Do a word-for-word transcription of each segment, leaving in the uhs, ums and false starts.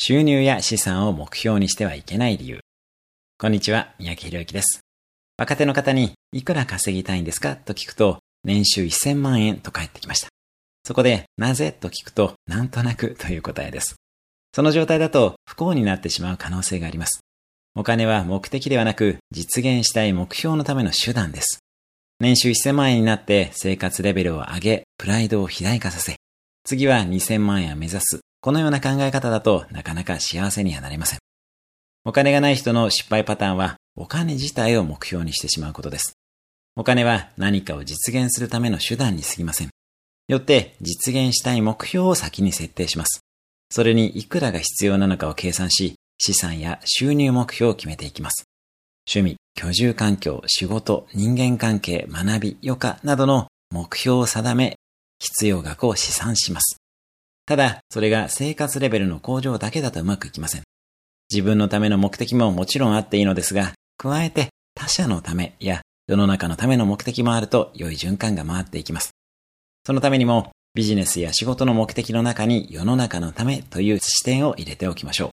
収入や資産を目標にしてはいけない理由。こんにちは、三宅宏之です。若手の方にいくら稼ぎたいんですかと聞くと、年収せんまんえんと返ってきました。そこで、なぜと聞くと、なんとなくという答えです。その状態だと不幸になってしまう可能性があります。お金は目的ではなく、実現したい目標のための手段です。年収せんまんえんになって生活レベルを上げ、プライドを肥大化させ、次はにせんまんえんを目指す。このような考え方だとなかなか幸せにはなれません。お金がない人の失敗パターンはお金自体を目標にしてしまうことです。お金は何かを実現するための手段に過ぎません。よって実現したい目標を先に設定します。それにいくらが必要なのかを計算し、資産や収入目標を決めていきます。趣味、居住環境、仕事、人間関係、学び、余暇などの目標を定め、必要額を試算します。ただ、それが生活レベルの向上だけだとうまくいきません。自分のための目的ももちろんあっていいのですが、加えて他者のためや世の中のための目的もあると良い循環が回っていきます。そのためにも、ビジネスや仕事の目的の中に世の中のためという視点を入れておきましょう。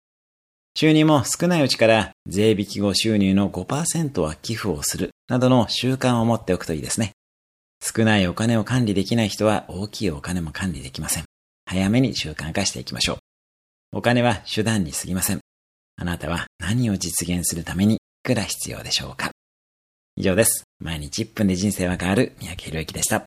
収入も少ないうちから税引き後収入の ごパーセント は寄付をするなどの習慣を持っておくといいですね。少ないお金を管理できない人は大きいお金も管理できません。早めに習慣化していきましょう。お金は手段に過ぎません。あなたは何を実現するためにいくら必要でしょうか？以上です。毎日いっぷんで人生は変わる三宅宏之でした。